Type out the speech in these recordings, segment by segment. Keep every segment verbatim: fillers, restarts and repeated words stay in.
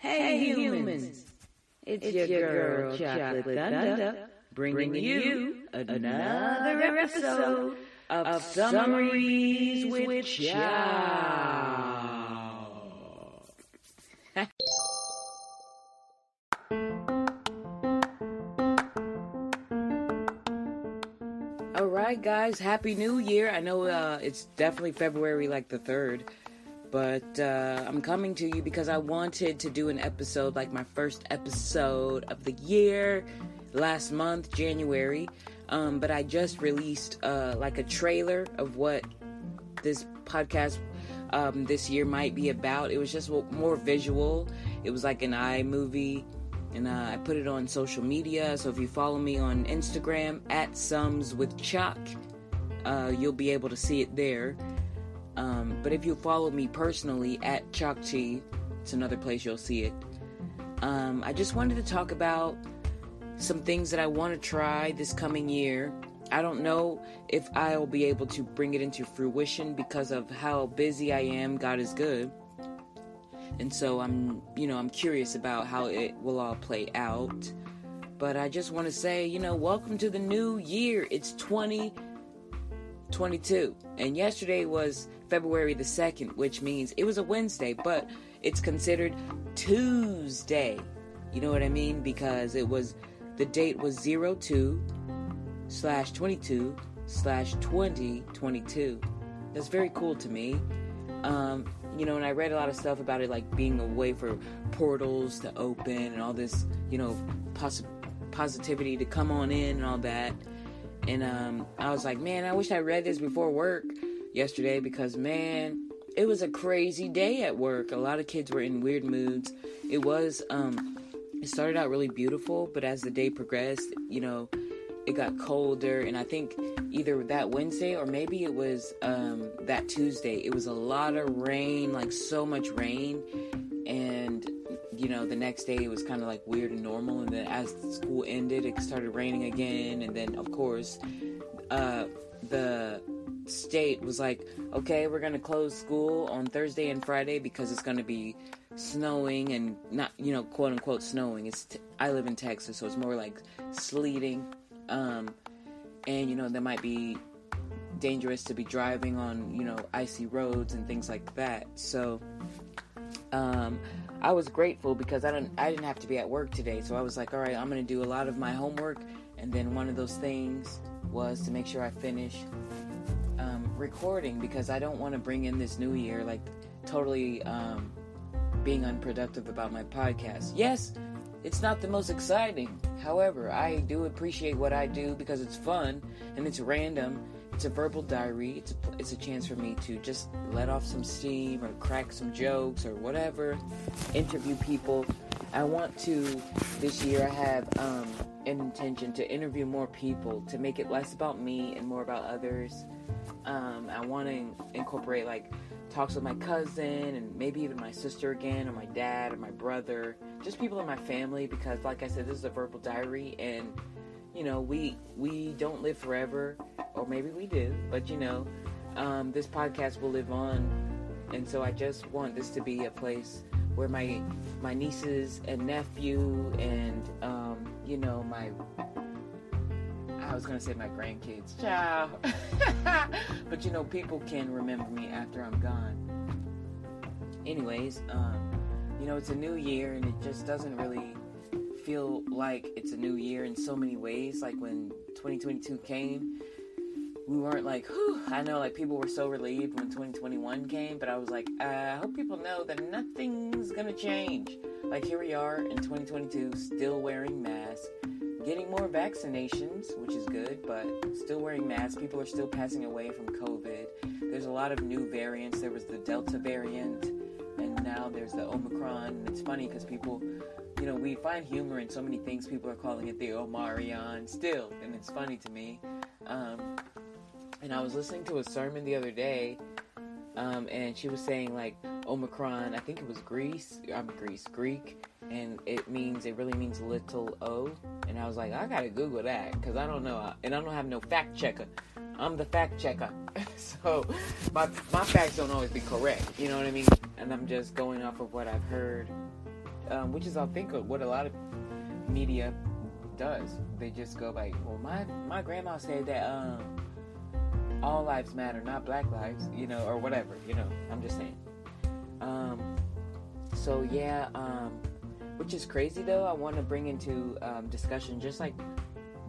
Hey, hey humans. humans, it's, it's your, your girl, Chocolate Thunder, bringing you another episode of Summaries with Child. All right, guys, Happy New Year. I know uh, it's definitely February, like the third. But uh, I'm coming to you because I wanted to do an episode, like my first episode of the year, last month, January. Um, but I just released uh, like a trailer of what this podcast um, this year might be about. It was just more visual. It was like an iMovie, and uh, I put it on social media. So if you follow me on Instagram at Sums with Choc, uh, you'll be able to see it there. Um, but if you follow me personally at Chokchi, it's another place you'll see it. Um, I just wanted to talk about some things that I want to try this coming year. I don't know if I'll be able to bring it into fruition because of how busy I am. God is good. And so I'm, you know, I'm curious about how it will all play out. But I just want to say, you know, welcome to the new year. It's twenty twenty-two. And yesterday was February the second, which means it was a Wednesday, but it's considered Tuesday. You know what I mean? Because it was, the date was zero two slash twenty-two slash twenty twenty-two. That's very cool to me. Um, you know, and I read a lot of stuff about it, like being a way for portals to open and all this, you know, pos- positivity to come on in and all that. And um, I was like, man, I wish I read this before work yesterday because, man, it was a crazy day at work. A lot of kids were in weird moods. It was, um, it started out really beautiful, but as the day progressed, you know, it got colder. And I think either that Wednesday or maybe it was um, that Tuesday, it was a lot of rain, like so much rain. And, you know, the next day it was kind of like weird and normal. And then as school ended, it started raining again. And then, of course, uh, the state was like, okay, we're going to close school on Thursday and Friday because it's going to be snowing and not, you know, quote unquote snowing. It's t- I live in Texas, so it's more like sleeting. Um, and, you know, there might be dangerous to be driving on, you know, icy roads and things like that. So, um... I was grateful because I didn't, I didn't have to be at work today. So I was like, all right, I'm going to do a lot of my homework. And then one of those things was to make sure I finish um, recording because I don't want to bring in this new year, like totally um, being unproductive about my podcast. Yes, it's not the most exciting. However, I do appreciate what I do because it's fun and it's random. It's a verbal diary. It's a, it's a chance for me to just let off some steam or crack some jokes or whatever, interview people. I want to, this year I have um, an intention to interview more people, to make it less about me and more about others. Um, I want to incorporate like talks with my cousin and maybe even my sister again, or my dad or my brother, just people in my family, because like I said, this is a verbal diary and you know, we we don't live forever, or maybe we do, but you know, um, this podcast will live on, and so I just want this to be a place where my my nieces and nephew and, um, you know, my, I was going to say my grandkids, ciao, but you know, people can remember me after I'm gone. Anyways, um, you know, it's a new year, and it just doesn't really feel like it's a new year in so many ways. Like when twenty twenty-two came, we weren't like, whew. I know like people were so relieved when twenty twenty-one came, but I was like, uh, I hope people know that nothing's gonna change. Like here we are in twenty twenty-two, still wearing masks, getting more vaccinations, which is good, but still wearing masks. People are still passing away from COVID. There's a lot of new variants. There was the Delta variant, and now there's the Omicron. And it's funny because people, you know, we find humor in so many things. People are calling it the Omarion still, and it's funny to me. Um, and I was listening to a sermon the other day, um, and she was saying, like, Omicron, I think it was Greece, I'm Greece, Greek, and it means, it really means little O, and I was like, I gotta Google that, because I don't know, and I don't have no fact checker. I'm the fact checker, so my, my facts don't always be correct, you know what I mean? And I'm just going off of what I've heard um, which is I think what a lot of media does. They just go like, well, my my grandma said that um, all lives matter, not black lives, you know, or whatever, you know. I'm just saying. Um, so yeah, um, which is crazy though. I want to bring into um, discussion just like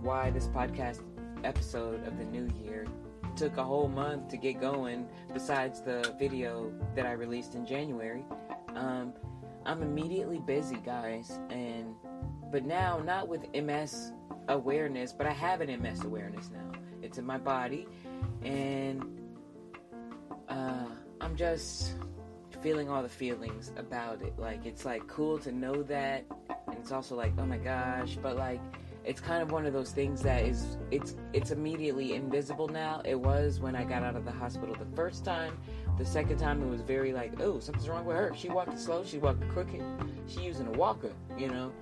why this podcast episode of the new year took a whole month to get going, besides the video that I released in January. Um, I'm immediately busy, guys, and but now not with M S awareness, but I have an M S awareness now. It's in my body, and uh, I'm just feeling all the feelings about it. Like, it's like cool to know that, and it's also like, oh my gosh, but like, it's kind of one of those things that is, it's it's immediately invisible now. It was when I got out of the hospital the first time. The second time, it was very like, oh, something's wrong with her. She walking slow. She walking crooked. She using a walker, you know.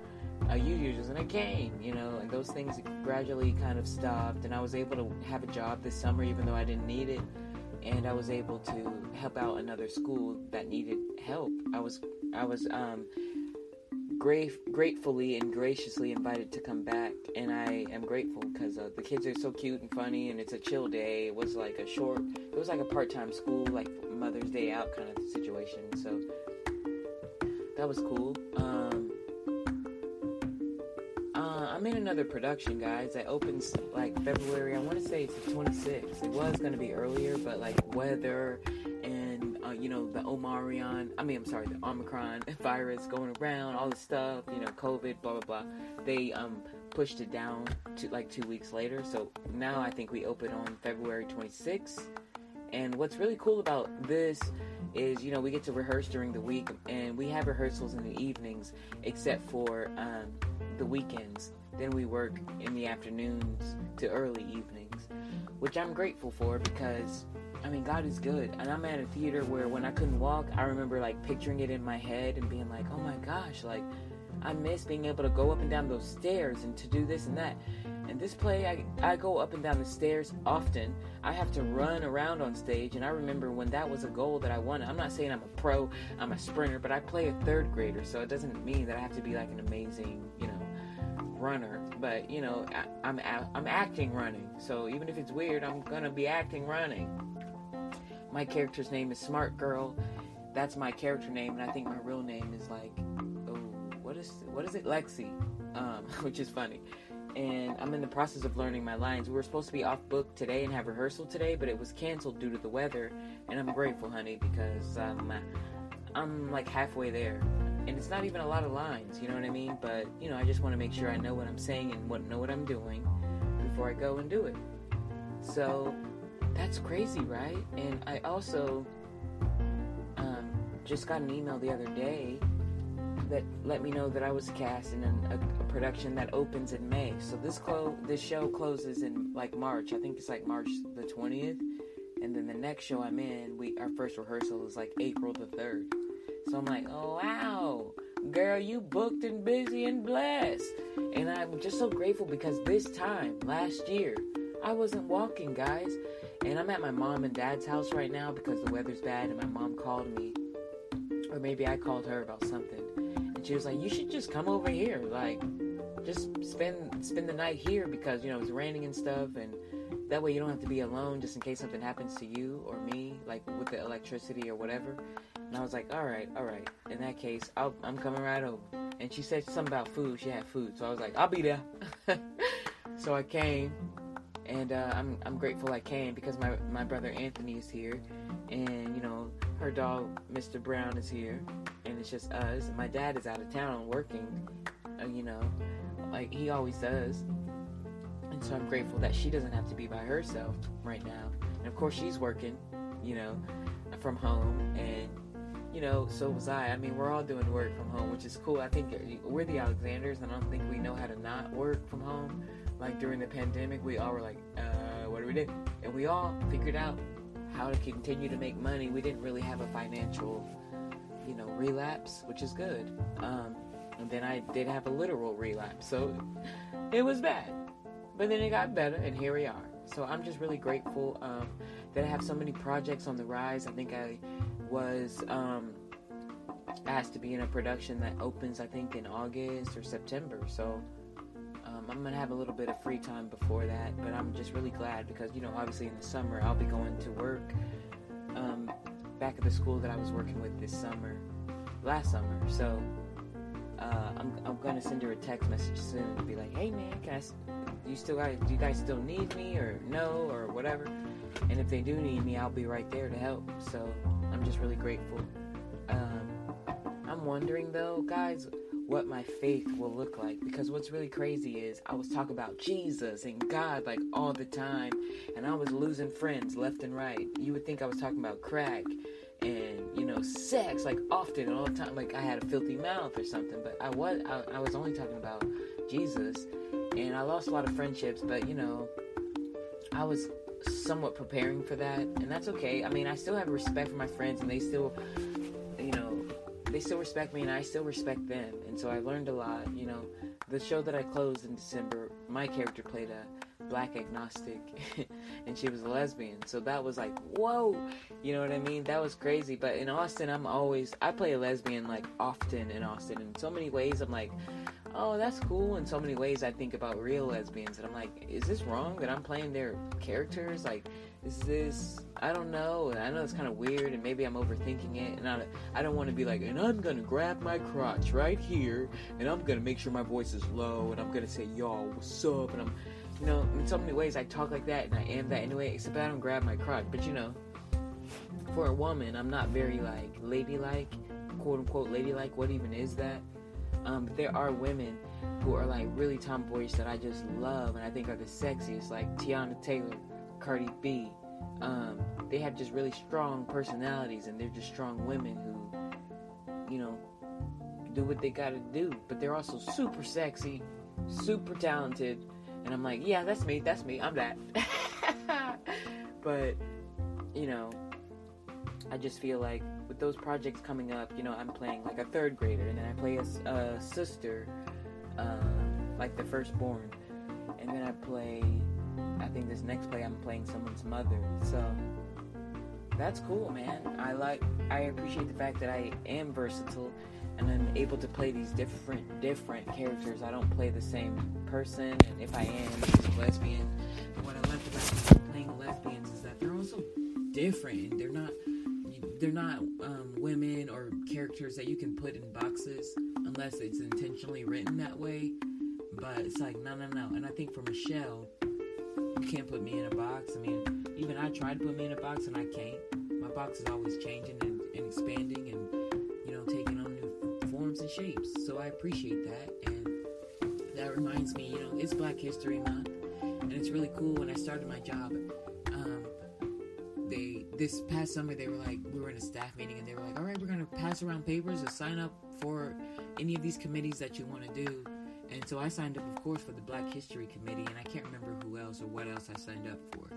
Uh, you using a cane, you know. And those things gradually kind of stopped. And I was able to have a job this summer, even though I didn't need it. And I was able to help out another school that needed help. I was, I was, um... Grate- gratefully and graciously invited to come back, and I am grateful because uh, the kids are so cute and funny, and it's a chill day. It was like a short, it was like a part-time school, like Mother's Day Out kind of situation, so that was cool. Um, uh, I'm in another production, guys, that opens like February, I want to say it's the twenty-sixth. It was going to be earlier, but like weather and Uh, you know, the Omarion, I mean, I'm sorry, the Omicron virus going around, all this stuff, you know, COVID, blah, blah, blah. They um, pushed it down to like two weeks later. So now I think we open on February twenty-sixth. And what's really cool about this is, you know, we get to rehearse during the week, and we have rehearsals in the evenings, except for um, the weekends. Then we work in the afternoons to early evenings, which I'm grateful for because, I mean, God is good. And I'm at a theater where when I couldn't walk, I remember like picturing it in my head and being like, oh my gosh, like I miss being able to go up and down those stairs and to do this and that. And this play, I, I go up and down the stairs often. I have to run around on stage. And I remember when that was a goal that I wanted. I'm not saying I'm a pro, I'm a sprinter, but I play a third grader. So it doesn't mean that I have to be like an amazing, you know, runner, but you know, I, I'm I'm acting running. So even if it's weird, I'm going to be acting running. My character's name is Smart Girl. That's my character name, and I think my real name is like, oh, what is what is it, Lexi, um, which is funny. And I'm in the process of learning my lines. We were supposed to be off book today and have rehearsal today, but it was canceled due to the weather. And I'm grateful, honey, because um, I'm like halfway there, and it's not even a lot of lines. You know what I mean? But you know, I just want to make sure I know what I'm saying and what know what I'm doing before I go and do it. So. That's crazy, right? And I also um, just got an email the other day that let me know that I was cast in an, a, a production that opens in May. So this clo- this show closes in like March. I think it's like March the twentieth, and then the next show I'm in, we our first rehearsal is like April the third. So I'm like, oh wow, girl, you booked and busy and blessed. And I'm just so grateful because this time last year, I wasn't walking, guys. And I'm at my mom and dad's house right now because the weather's bad, and my mom called me, or maybe I called her about something, and she was like, you should just come over here, like, just spend spend the night here because, you know, it's raining and stuff, and that way you don't have to be alone just in case something happens to you or me, like with the electricity or whatever. And I was like, alright, alright, in that case, I'll, I'm coming right over. And she said something about food, she had food, so I was like, I'll be there. So I came. And uh, I'm I'm grateful I came because my, my brother Anthony is here, and you know her dog Mister Brown is here, and it's just us. My dad is out of town working, uh, you know, like he always does. And so I'm grateful that she doesn't have to be by herself right now. And of course she's working, you know, from home, and you know so was I. I mean, we're all doing work from home, which is cool. I think we're the Alexanders, and I don't think we know how to not work from home. Like during the pandemic, we all were like, uh, what do we do? And we all figured out how to continue to make money. We didn't really have a financial, you know, relapse, which is good. Um, and then I did have a literal relapse. So it was bad. But then it got better, and here we are. So I'm just really grateful um, that I have so many projects on the rise. I think I was um, asked to be in a production that opens, I think, in August or September. So um, I'm going to have a little bit of free time before that. But I'm just really glad because, you know, obviously in the summer I'll be going to work um, back at the school that I was working with this summer, last summer. So uh, I'm, I'm going to send her a text message soon and be like, hey, man, can I, you still got, do you guys still need me or no or whatever? And if they do need me, I'll be right there to help. So I'm just really grateful. Um, I'm wondering, though, guys, what my faith will look like. Because what's really crazy is I was talking about Jesus and God, like, all the time. And I was losing friends left and right. You would think I was talking about crack and, you know, sex, like, often and all the time. Like, I had a filthy mouth or something. But I was, I, I was only talking about Jesus. And I lost a lot of friendships. But, you know, I was somewhat preparing for that, and that's okay. I mean, I still have respect for my friends, and they still, you know, they still respect me, and I still respect them, and so I learned a lot. You know, the show that I closed in December, my character played a black agnostic, and she was a lesbian, so that was like, whoa, you know what I mean? That was crazy. But in Austin, I'm always, I play a lesbian, like, often in Austin, in so many ways, I'm like, oh, that's cool. In so many ways, I think about real lesbians, and I'm like, is this wrong that I'm playing their characters? Like, is this, I don't know, and I know it's kind of weird, and maybe I'm overthinking it, and I, I don't want to be like, and I'm gonna grab my crotch right here, and I'm gonna make sure my voice is low, and I'm gonna say, y'all, what's up, and I'm, you know, in so many ways, I talk like that, and I am that anyway, except that I don't grab my crotch. But, you know, for a woman, I'm not very, like, ladylike, quote-unquote ladylike. What even is that? Um, but there are women who are, like, really tomboyish that I just love and I think are the sexiest, like Tiana Taylor, Cardi B. Um, they have just really strong personalities, and they're just strong women who, you know, do what they gotta do. But they're also super sexy, super talented, and I'm like, yeah, that's me, that's me, I'm that. But, you know, I just feel like with those projects coming up, you know, I'm playing like a third grader, and then I play a, a sister, um, like the firstborn, and then I play, I think this next play I'm playing someone's mother, so that's cool, man. I like, I appreciate the fact that I am versatile, and I'm able to play these different, different characters. I don't play the same person, and if I am, it's a lesbian. But what I love about playing lesbians is that they're also different, and they're not, they're not um, women or characters that you can put in boxes unless it's intentionally written that way. But it's like, no, no, no. And I think for Michelle, you can't put me in a box. I mean, even I tried to put me in a box, and I can't. My box is always changing and, and expanding and, you know, taking on new forms and shapes. So I appreciate that. And that reminds me, you know, it's Black History Month. And it's really cool. When I started my job, this past summer, they were like, we were in a staff meeting, and they were like, all right, we're going to pass around papers to sign up for any of these committees that you want to do. And so I signed up, of course, for the Black History Committee, and I can't remember who else or what else I signed up for.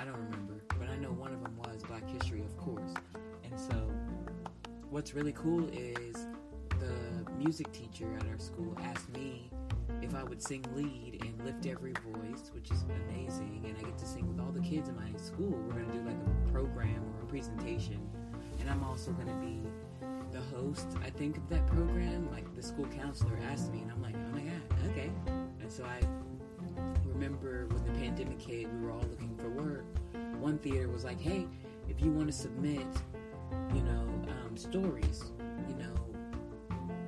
I don't remember, but I know one of them was Black History, of course. And so what's really cool is the music teacher at our school asked me if I would sing lead and lift every voice, which is amazing, and I get to sing with all the kids in my school. We're going to do like a program or a presentation, and I'm also going to be the host, I think, of that program. Like, the school counselor asked me, and I'm like, oh my god, okay. And so I remember when the pandemic hit, we were all looking for work. One theater was like, hey, if you want to submit, you know, um, stories, you know,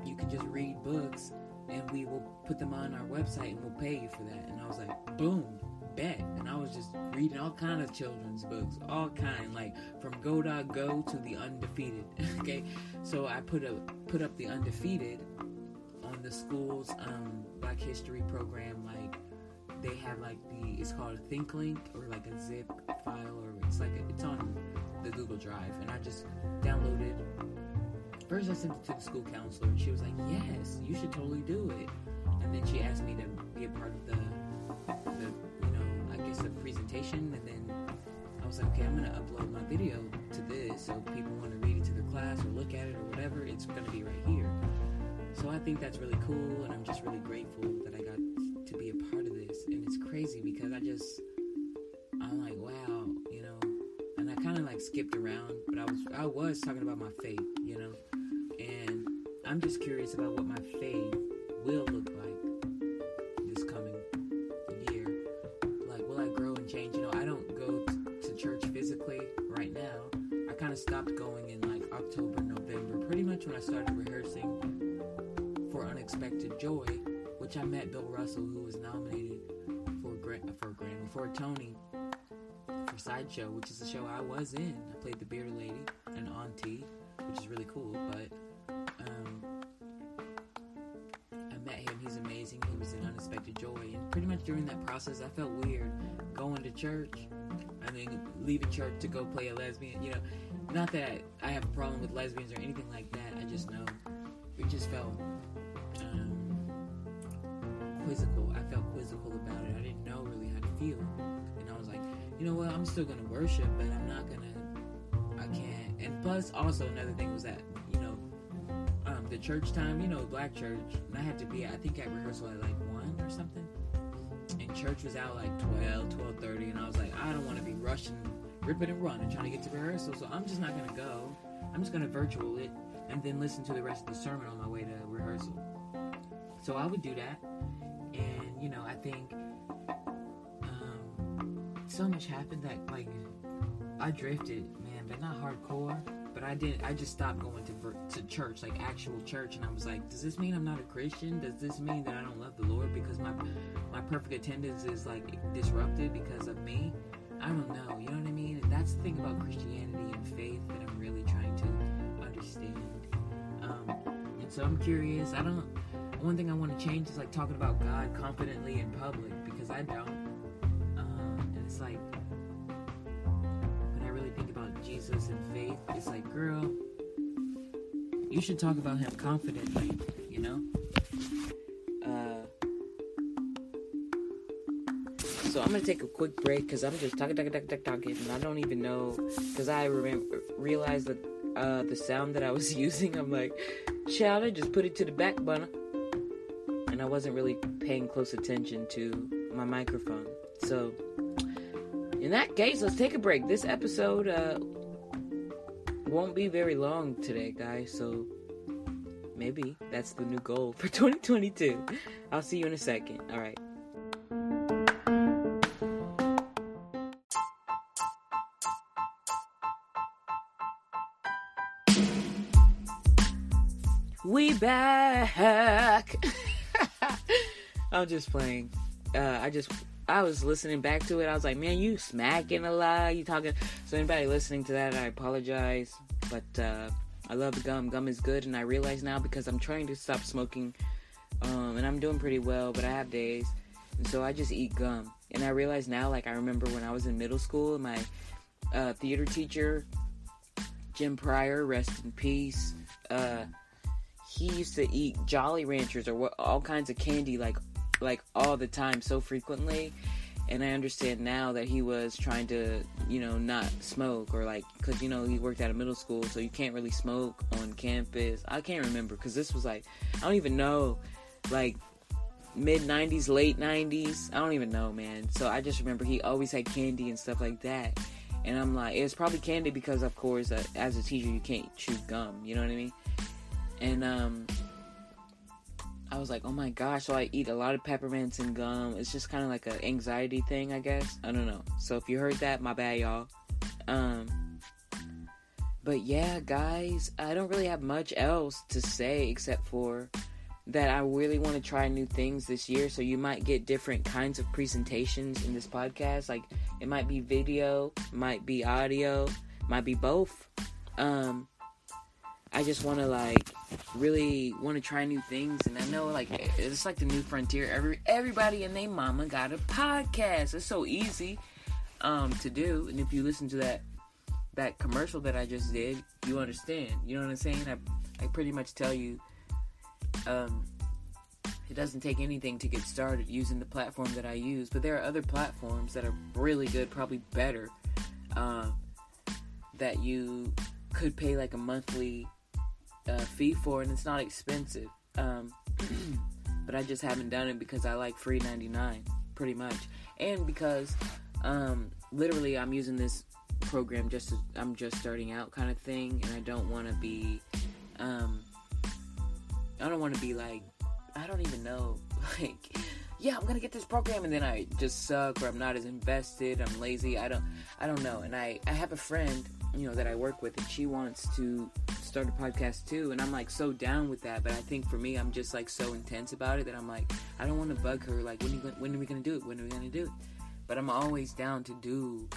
you can just read books, and we will put them on our website, and we'll pay you for that. And I was like, boom, bet. And I was just reading all kind of children's books, all kind, like from Go Dog Go to The Undefeated. Okay, so I put a put up The Undefeated on the school's um, Black History program. Like, they have like the, it's called a Think Link, or like a zip file, or it's like a, it's on the Google Drive, and I just downloaded. First, I sent it to the school counselor, and she was like, yes, you should totally do it. And then she asked me to be a part of the, the you know, I guess a presentation. And then I was like, okay, I'm going to upload my video to this, so if people want to read it to their class or look at it or whatever, it's going to be right here. So I think that's really cool, and I'm just really grateful that I got to be a part of this. And it's crazy because I just, I'm like, wow, you know, and I kind of like skipped around, but I was, I was talking about my faith, you know. And I'm just curious about what my fade will look like this coming year. Like, will I grow and change? You know, I don't go t- to church physically right now. I kind of stopped going in like October, November, pretty much when I started rehearsing for Unexpected Joy, which I met Bill Russell, who was nominated for Gra- for a Grammy, for a Tony, for Side Show, which is the show I was in. I played the bearded lady and auntie, which is really cool, but Unexpected Joy, and pretty much during that process I felt weird going to church and then leaving church to go play a lesbian. You know, not that I have a problem with lesbians or anything like that, I just know it just felt um, quizzical. I felt quizzical about it. I didn't know really how to feel, and I was like, you know what, I'm still gonna worship, but I'm not gonna I can't. And plus also another thing was that, you know, um, the church time, you know, black church, and I had to be, I think at rehearsal at like or something, and church was out like twelve, twelve thirty, and I was like, I don't want to be rushing, ripping and running, trying to get to rehearsal, so I'm just not going to go, I'm just going to virtual it, and then listen to the rest of the sermon on my way to rehearsal. So I would do that, and, you know, I think, um, so much happened that, like, I drifted, man, but not hardcore, but I didn't, I just stopped going to vir- to church, like actual church, and I was like, does this mean I'm not a Christian? Does this mean that I don't love the Lord because my my perfect attendance is like disrupted because of me? I don't know, you know what I mean? And that's the thing about Christianity and faith that I'm really trying to understand. Um, and so I'm curious, I don't, one thing I want to change is like talking about God confidently in public, because I don't, um, and it's like, Jesus and faith, it's like, girl, you should talk about him confidently, you know? Uh, so I'm going to take a quick break, because I'm just talking, talking, talking, talking, and I don't even know, because I remember, realized that uh, the sound that I was using, I'm like, shout it, just put it to the back burner, and I wasn't really paying close attention to my microphone. So, in that case, let's take a break. This episode uh, won't be very long today, guys, so maybe that's the new goal for twenty twenty-two. I'll see you in a second. All right. We back. I'm just playing. Uh, I just... I was listening back to it. I was like, man, you smacking a lot. You talking. So anybody listening to that, I apologize. But uh, I love gum. Gum is good. And I realize now, because I'm trying to stop smoking. Um, and I'm doing pretty well. But I have days. And so I just eat gum. And I realize now, like I remember when I was in middle school, my uh, theater teacher, Jim Pryor, rest in peace. Uh, he used to eat Jolly Ranchers or what, all kinds of candy like like all the time, so frequently, and I understand now that he was trying to, you know, not smoke, or like, because, you know, he worked at a middle school, so you can't really smoke on campus. I can't remember, because this was like, I don't even know, like mid nineties, late nineties, I don't even know, man. So I just remember he always had candy and stuff like that, and I'm like, it's probably candy, because of course uh, as a teacher you can't chew gum, you know what I mean? And um I was like, oh my gosh, so I eat a lot of peppermints and gum. It's just kind of like an anxiety thing, I guess. I don't know. So if you heard that, my bad, y'all. Um, but yeah, guys, I don't really have much else to say except for that I really want to try new things this year. So you might get different kinds of presentations in this podcast. Like, it might be video, might be audio, might be both. Um... I just want to, like, really want to try new things. And I know, like, it's like the new frontier. Every Everybody and their mama got a podcast. It's so easy um, to do. And if you listen to that that commercial that I just did, you understand. You know what I'm saying? I, I pretty much tell you, um, it doesn't take anything to get started using the platform that I use. But there are other platforms that are really good, probably better, uh, that you could pay, like, a monthly Uh, fee for, and it's not expensive, um, but I just haven't done it because I like free ninety-nine, pretty much, and because, um, literally, I'm using this program just to, I'm just starting out kind of thing, and I don't want to be, um, I don't want to be like, I don't even know, like, yeah, I'm gonna get this program, and then I just suck, or I'm not as invested, I'm lazy, I don't, I don't know, and I, I have a friend, you know, that I work with, and she wants to start a podcast too, and I'm like so down with that, but I think for me, I'm just like so intense about it that I'm like, I don't want to bug her, like, when are, you gonna, when are we gonna do it, when are we gonna do it, but I'm always down to do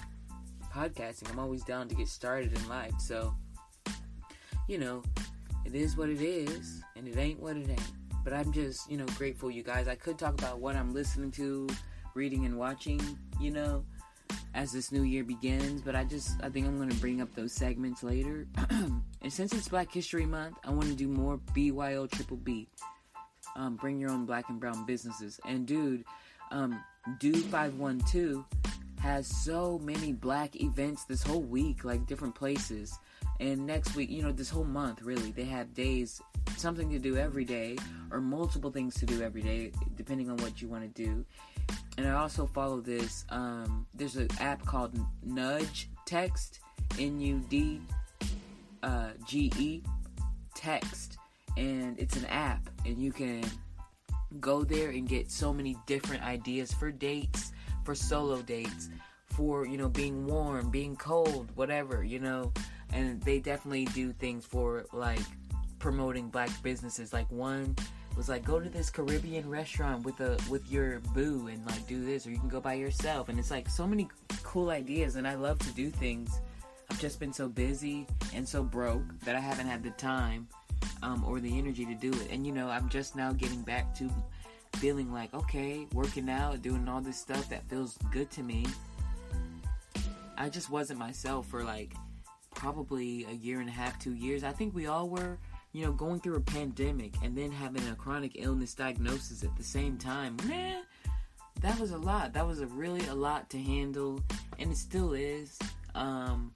podcasting, I'm always down to get started in life, so, you know, it is what it is, and it ain't what it ain't. But I'm just, you know, grateful, you guys. I could talk about what I'm listening to, reading and watching, you know, as this new year begins. But I just, I think I'm going to bring up those segments later. And since it's Black History Month, I want to do more B Y O Triple B. Um, bring your own black and brown businesses. And dude, um, Dude five twelve has so many black events this whole week, like different places. And next week, you know, this whole month, really, they have days, something to do every day, or multiple things to do every day, depending on what you want to do. And I also follow this, um, there's an app called Nudge Text, N U D G E, Text, and it's an app, and you can go there and get so many different ideas for dates, for solo dates, for, you know, being warm, being cold, whatever, you know. And they definitely do things for, like, promoting black businesses. Like, one was like, go to this Caribbean restaurant with a with your boo and, like, do this. Or you can go by yourself. And it's, like, so many cool ideas. And I love to do things. I've just been so busy and so broke that I haven't had the time um, or the energy to do it. And, you know, I'm just now getting back to feeling like, okay, working out, doing all this stuff that feels good to me. I just wasn't myself for, like, probably a year and a half, two years. I think we all were, you know, going through a pandemic and then having a chronic illness diagnosis at the same time. Nah, that was a lot. That was a really a lot to handle, and it still is. Um,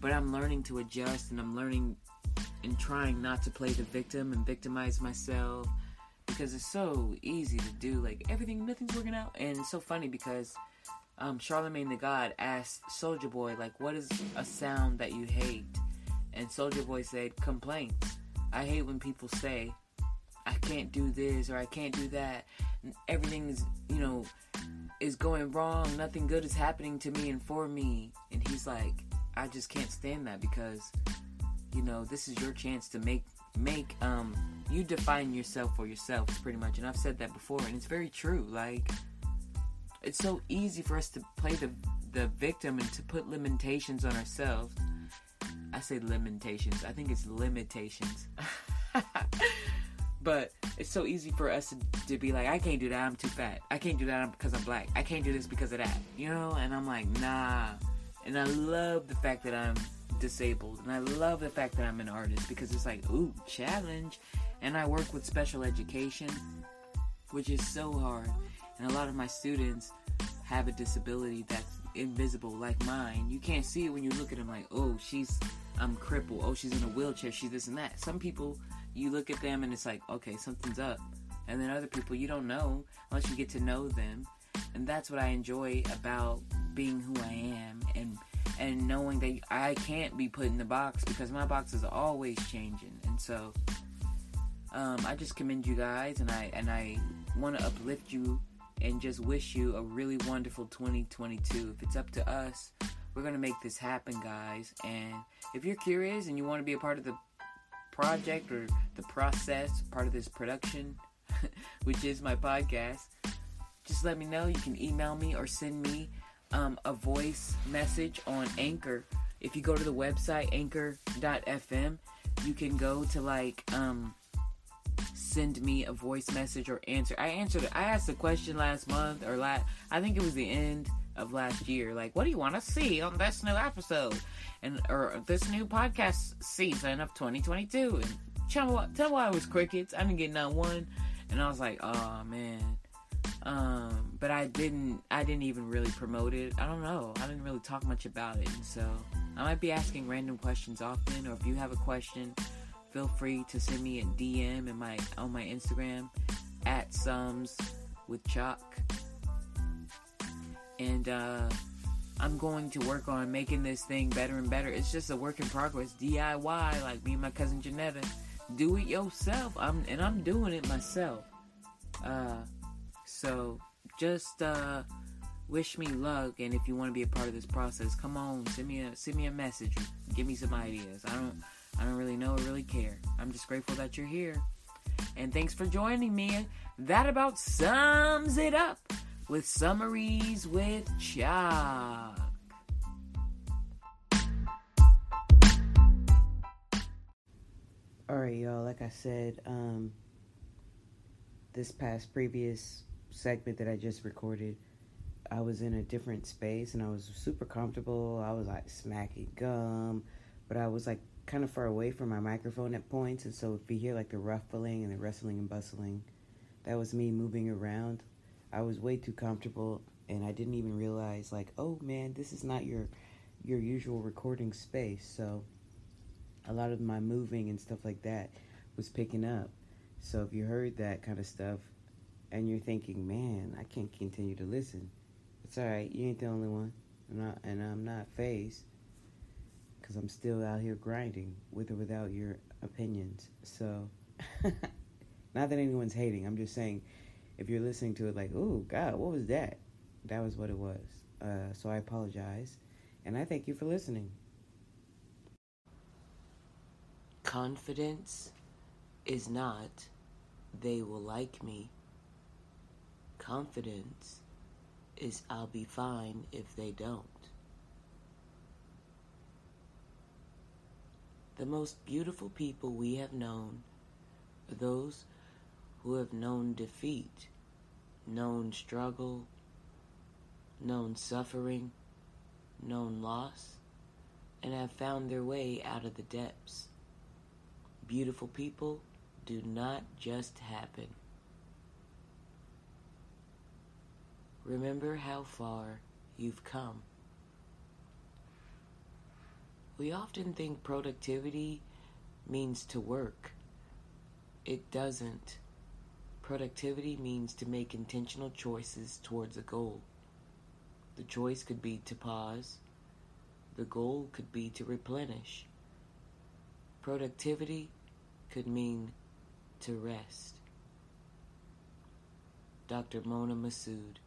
but I'm learning to adjust, and I'm learning and trying not to play the victim and victimize myself, because it's so easy to do. Like, everything, nothing's working out. And it's so funny because Um, Charlamagne Tha God asked Soulja Boy, like, what is a sound that you hate? And Soulja Boy said, complaints. I hate when people say, I can't do this, or I can't do that. Everything is, you know, is going wrong. Nothing good is happening to me and for me. And he's like, I just can't stand that, because, you know, this is your chance to make, make, um, you define yourself for yourself, pretty much. And I've said that before, and it's very true. Like, it's so easy for us to play the the victim and to put limitations on ourselves. I say limitations. I think it's limitations. But it's so easy for us to, to be like, I can't do that, I'm too fat. I can't do that because I'm black. I can't do this because of that. You know? And I'm like, nah. And I love the fact that I'm disabled. And I love the fact that I'm an artist, because it's like, ooh, challenge. And I work with special education, which is so hard. And a lot of my students have a disability that's invisible, like mine. You can't see it when you look at them like, oh, she's, I'm crippled. Oh, she's in a wheelchair. She's this and that. Some people, you look at them and it's like, okay, something's up. And then other people, you don't know unless you get to know them. And that's what I enjoy about being who I am, and and knowing that I can't be put in the box, because my box is always changing. And so um, I just commend you guys, and I and I want to uplift you and just wish you a really wonderful twenty twenty-two. If it's up to us, we're going to make this happen, guys. And if you're curious and you want to be a part of the project or the process, part of this production, which is my podcast, just let me know. You can email me or send me um, a voice message on Anchor. If you go to the website, anchor dot f m, you can go to, like, um... send me a voice message or answer. I answered, I asked a question last month or last, I think it was the end of last year. Like, what do you want to see on this new episode? And, or this new podcast season of twenty twenty-two? And tell, tell why it was crickets. I didn't get not one. And I was like, oh man. Um, but I didn't, I didn't even really promote it. I don't know. I didn't really talk much about it. And so I might be asking random questions often, or if you have a question, feel free to send me a D M in my on my Instagram at Sums with Chalk. And uh, I'm going to work on making this thing better and better. It's just a work in progress, D I Y, like me and my cousin Janetta. do it yourself. I'm and I'm doing it myself. Uh, so just uh, wish me luck. And if you want to be a part of this process, come on, send me a send me a message. Give me some ideas. I don't I don't really know or really care. I'm just grateful that you're here. And thanks for joining me. That about sums it up with Summaries with Child. Alright, y'all, like I said, um, this past previous segment that I just recorded, I was in a different space and I was super comfortable. I was like smacking gum, but I was like kind of far away from my microphone at points. And so if you hear like the ruffling and the rustling and bustling, that was me moving around. I was way too comfortable and I didn't even realize like, oh man, this is not your, your usual recording space. So a lot of my moving and stuff like that was picking up. So if you heard that kind of stuff and you're thinking, man, I can't continue to listen, it's all right. You ain't the only one. I'm not, and I'm not phased because I'm still out here grinding with or without your opinions. So not that anyone's hating. I'm just saying if you're listening to it like, oh, God, what was that? That was what it was. Uh, so I apologize. And I thank you for listening. Confidence is not, they will like me. Confidence is, I'll be fine if they don't. The most beautiful people we have known are those who have known defeat, known struggle, known suffering, known loss, and have found their way out of the depths. Beautiful people do not just happen. Remember how far you've come. We often think productivity means to work. It doesn't. Productivity means to make intentional choices towards a goal. The choice could be to pause. The goal could be to replenish. Productivity could mean to rest. Doctor Mona Masood.